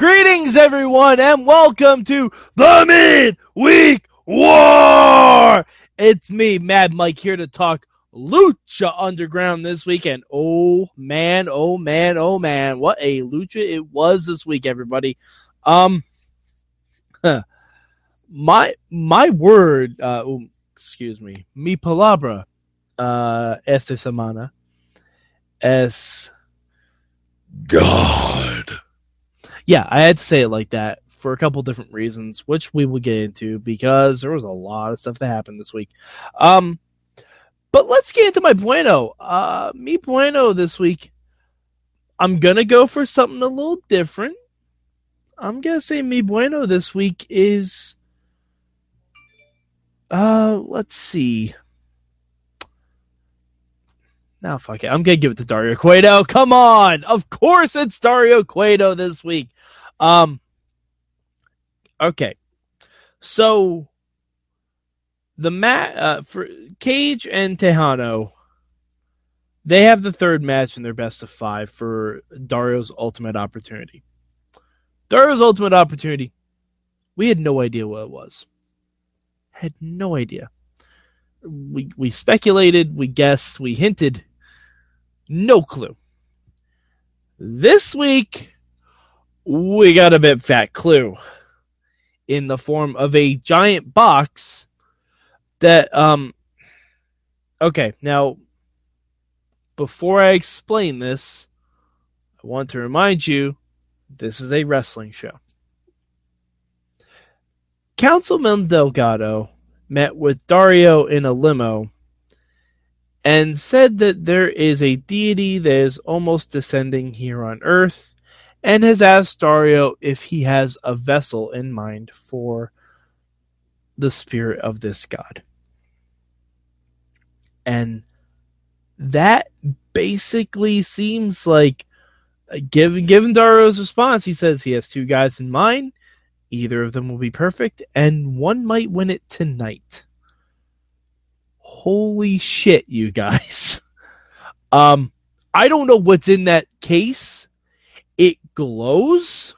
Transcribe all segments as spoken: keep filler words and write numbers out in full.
Greetings, everyone, and welcome to the Midweek War! It's me, Mad Mike, here to talk Lucha Underground this weekend. Oh, man, oh, man, oh, man. What a lucha it was this week, everybody. Um, huh. My my word, uh, oh, excuse me, mi palabra uh, esta semana es God. Yeah, I had to say it like that for a couple different reasons, which we will get into because there was a lot of stuff that happened this week. Um, but let's get into my bueno. Uh, mi bueno this week, I'm going to go for something a little different. I'm going to say mi bueno this week is, uh, let's see. Now, fuck it. I'm going to give it to Dario Cueto. Come on. Of course it's Dario Cueto this week. Um, okay. So, the mat, uh, for Cage and Texano, they have the third match in their best of five for Dario's ultimate opportunity. Dario's ultimate opportunity, we had no idea what it was. Had no idea. We, we speculated, we guessed, we hinted. No clue. This week, we got a big fat clue in the form of a giant box that, um, okay, now, before I explain this, I want to remind you, this is a wrestling show. Councilman Delgado met with Dario in a limo and said that there is a deity that is almost descending here on Earth and has asked Dario if he has a vessel in mind for the spirit of this god. And that basically seems like, given, given Dario's response, he says he has two guys in mind. Either of them will be perfect, and one might win it tonight. Holy shit, you guys. Um, I don't know what's in that case. It glows.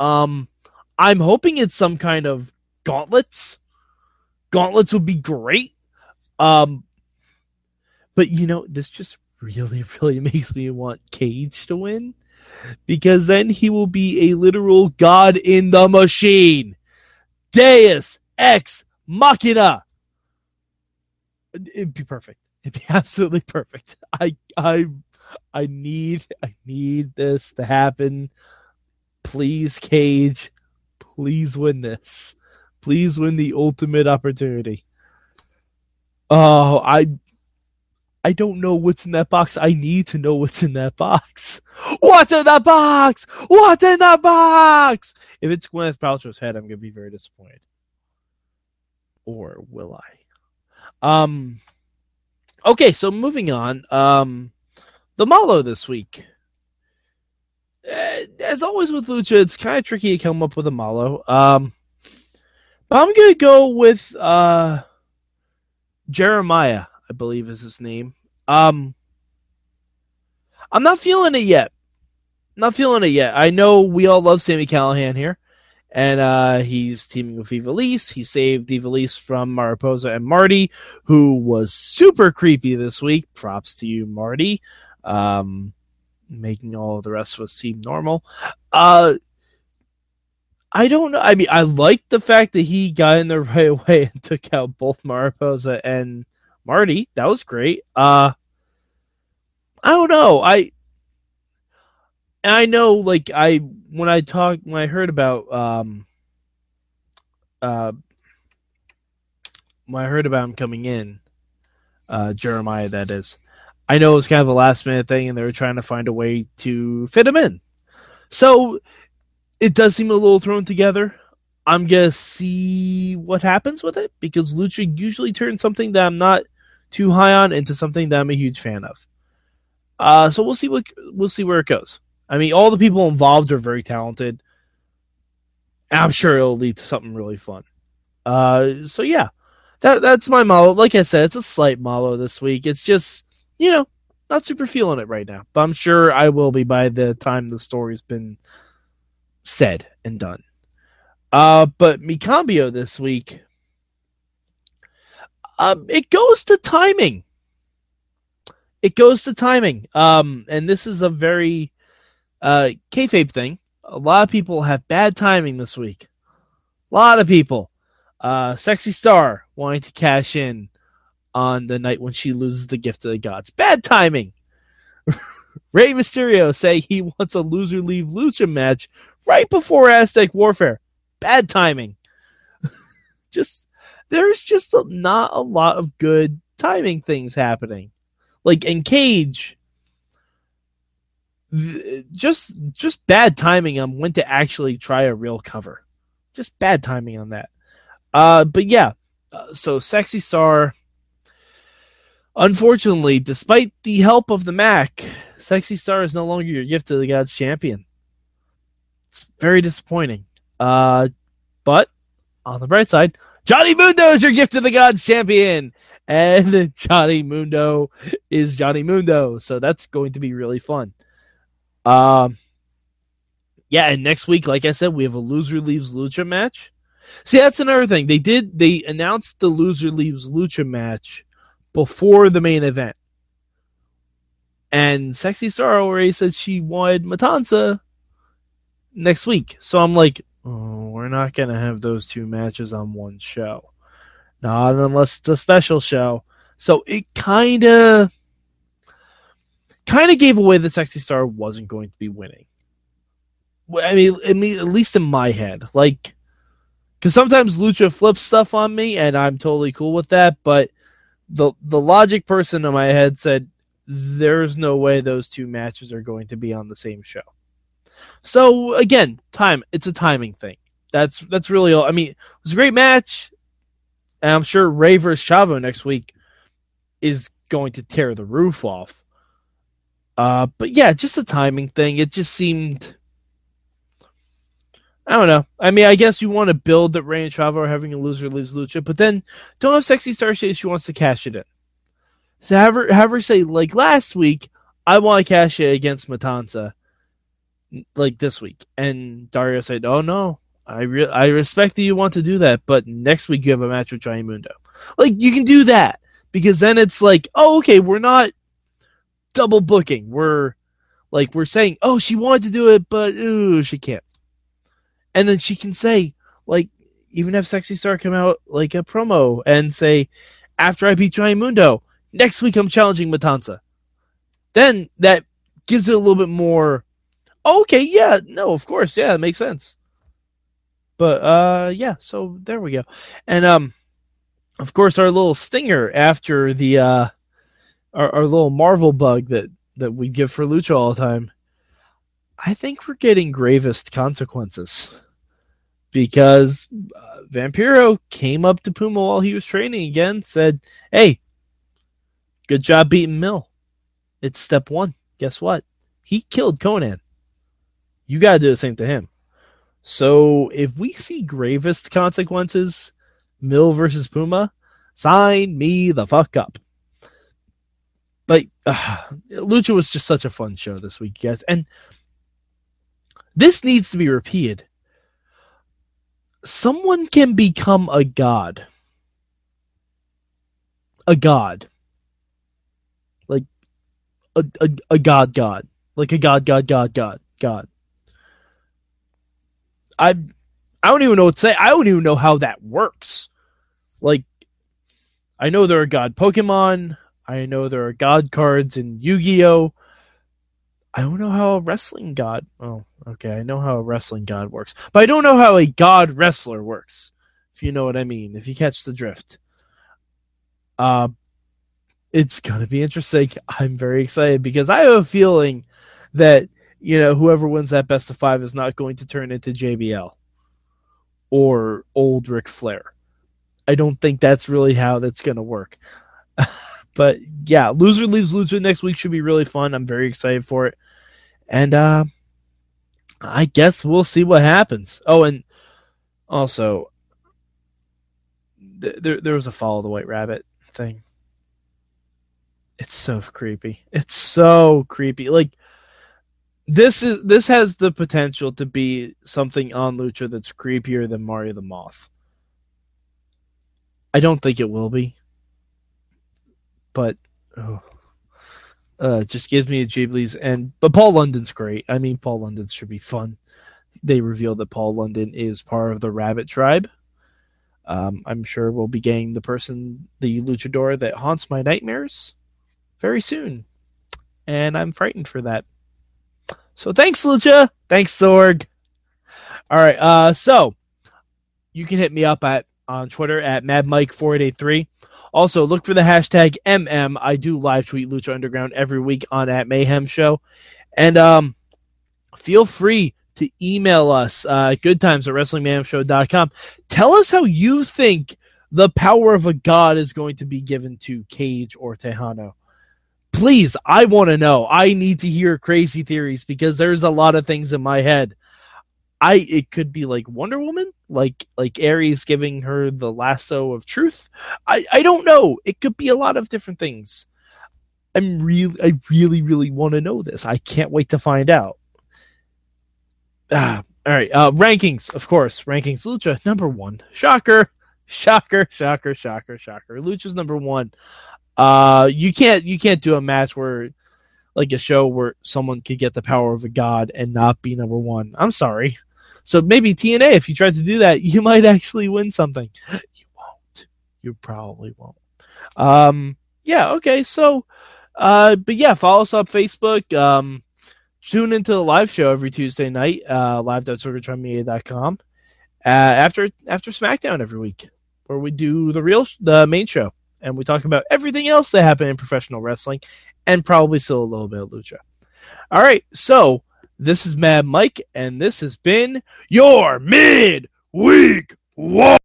Um, I'm hoping it's some kind of gauntlets. Gauntlets would be great. Um, but, you know, this just really, really makes me want Cage to win. Because then he will be a literal god in the machine. Deus Ex Machina. It'd be perfect. It'd be absolutely perfect. I I I need I need this to happen. Please, Cage. Please win this. Please win the ultimate opportunity. Oh, I I don't know what's in that box. I need to know what's in that box. What's in that box? What's in that box? If it's Gwyneth Paltrow's head, I'm going to be very disappointed. Or will I? Um. Okay, so moving on. Um, the Malo this week. As always with Lucha, it's kind of tricky to come up with a Malo. Um, but I'm going to go with uh, Jeremiah, I believe is his name. Um, I'm not feeling it yet. Not feeling it yet. I know we all love Sami Callihan here. And uh, he's teaming with Ivelisse. He saved Ivelisse from Mariposa and Marty, who was super creepy this week. Props to you, Marty. Um, making all the rest of us seem normal. Uh, I don't know. I mean, I like the fact that he got in the right way and took out both Mariposa and Marty, that was great. Uh, I don't know. I I know, like I when I talked when I heard about um uh when I heard about him coming in, uh, Jeremiah, that is. I know it was kind of a last minute thing, and they were trying to find a way to fit him in. So it does seem a little thrown together. I'm going to see what happens with it because Lucha usually turns something that I'm not too high on into something that I'm a huge fan of. Uh, so we'll see what we'll see where it goes. I mean, all the people involved are very talented. I'm sure it'll lead to something really fun. Uh, so yeah, that that's my malo. Like I said, it's a slight malo this week. It's just, you know, not super feeling it right now, but I'm sure I will be by the time the story's been said and done. Uh, but Micambio this week, um, it goes to timing. It goes to timing. Um, and this is a very uh, kayfabe thing. A lot of people have bad timing this week. A lot of people. Uh, Sexy Star wanting to cash in on the night when she loses the Gift of the Gods. Bad timing. Rey Mysterio say he wants a loser leave Lucha match right before Aztec Warfare. Bad timing. Just there's just a, not a lot of good timing things happening. Like in Cage, th- just just bad timing on when to actually try a real cover. Just bad timing on that. Uh, but yeah, uh, so Sexy Star. Unfortunately, despite the help of the M A C, Sexy Star is no longer your Gift of the Gods champion. It's very disappointing. Uh, but on the bright side, Johnny Mundo is your Gift of the Gods champion. And Johnny Mundo is Johnny Mundo. So that's going to be really fun. Um, yeah, and next week, like I said, we have a Loser Leaves Lucha match. See, that's another thing. They did. They announced the Loser Leaves Lucha match before the main event. And Sexy Star already said she wanted Matanza next week. So I'm like, oh, we're not going to have those two matches on one show. Not unless it's a special show. So it kind of kind of gave away that Sexy Star wasn't going to be winning. I mean, I mean at least in my head. Like, because sometimes Lucha flips stuff on me, and I'm totally cool with that, but The the logic person in my head said, there's no way those two matches are going to be on the same show. So again, time it's a timing thing. That's that's really all. I mean, it was a great match, and I'm sure Rey versus Chavo next week is going to tear the roof off. Uh, but yeah, just a timing thing. It just seemed, I don't know. I mean, I guess you want to build that Rey and Chavo are having a loser leaves Lucha, but then don't have Sexy Star say she wants to cash it in. So have her, have her say, like last week, I want to cash it against Matanza, like this week. And Dario said, oh no, I re- I respect that you want to do that, but next week you have a match with Johnny Mundo. Like, you can do that, because then it's like, oh, okay, we're not double booking. We're, like, we're saying, oh, she wanted to do it, but ooh, she can't. And then she can say, like, even have Sexy Star come out like a promo and say, after I beat Johnny Mundo, next week I'm challenging Matanza. Then that gives it a little bit more, oh, okay, yeah, no, of course, yeah, it makes sense. But, uh, yeah, so there we go. And, um, of course, our little stinger after the, uh, our, our little Marvel bug that, that we give for Lucha all the time. I think we're getting gravest consequences. Because uh, Vampiro came up to Puma while he was training again, said, hey, good job beating Mil. It's step one. Guess what? He killed Conan. You got to do the same to him. So if we see gravest consequences, Mil versus Puma, sign me the fuck up. But uh, Lucha was just such a fun show this week, guys. And this needs to be repeated. Someone can become a god. A god. Like, a, a, a god god. Like a god god god god god. I I don't even know what to say. I don't even know how that works. Like, I know there are god Pokemon. I know there are god cards in Yu-Gi-Oh! I don't know how a wrestling god... Oh, okay, I know how a wrestling god works. But I don't know how a god wrestler works, if you know what I mean, if you catch the drift. Uh, it's going to be interesting. I'm very excited because I have a feeling that, you know, whoever wins that best of five is not going to turn into J B L or old Ric Flair. I don't think that's really how that's going to work. But yeah, Loser Leaves Lucha next week should be really fun. I'm very excited for it. And uh, I guess we'll see what happens. Oh, and also, th- there there was a Fall of the White Rabbit thing. It's so creepy. It's so creepy. Like, This is this has the potential to be something on Lucha that's creepier than Mario the Moth. I don't think it will be, but oh, uh, just gives me a jeeblies. And but Paul London's great. I mean, Paul London should be fun. They reveal that Paul London is part of the Rabbit Tribe. Um, I'm sure we'll be getting the person, the luchador that haunts my nightmares, very soon, and I'm frightened for that. So thanks, Lucha. Thanks, Sorg. All right. Uh, so you can hit me up at on Twitter at Mad Mike four eight eight three. Also, look for the hashtag M M. I do live tweet Lucha Underground every week on at Mayhem Show, and um, feel free to email us uh, goodtimes at wrestling mayhem show dot com. Tell us how you think the power of a god is going to be given to Cage or Texano. Please, I want to know. I need to hear crazy theories because there's a lot of things in my head. I it could be like Wonder Woman, like like Ares giving her the lasso of truth. I, I don't know. It could be a lot of different things. I'm really I really really want to know this. I can't wait to find out. Ah, all right. Uh, rankings, of course. Rankings. Lucha number one. Shocker, shocker, shocker, shocker, shocker. Lucha's number one. Uh, you can't you can't do a match where, like a show where someone could get the power of a god and not be number one. I'm sorry. So maybe T N A, if you tried to do that, you might actually win something. You won't. You probably won't. Um, yeah. Okay. So, uh, but yeah, follow us on Facebook. Um, tune into the live show every Tuesday night. Uh, live dot sorgatron media dot com. Uh, after after SmackDown every week, where we do the real the main show. And we talk about everything else that happened in professional wrestling and probably still a little bit of Lucha. All right, so this is Mad Mike, and this has been your Midweek War.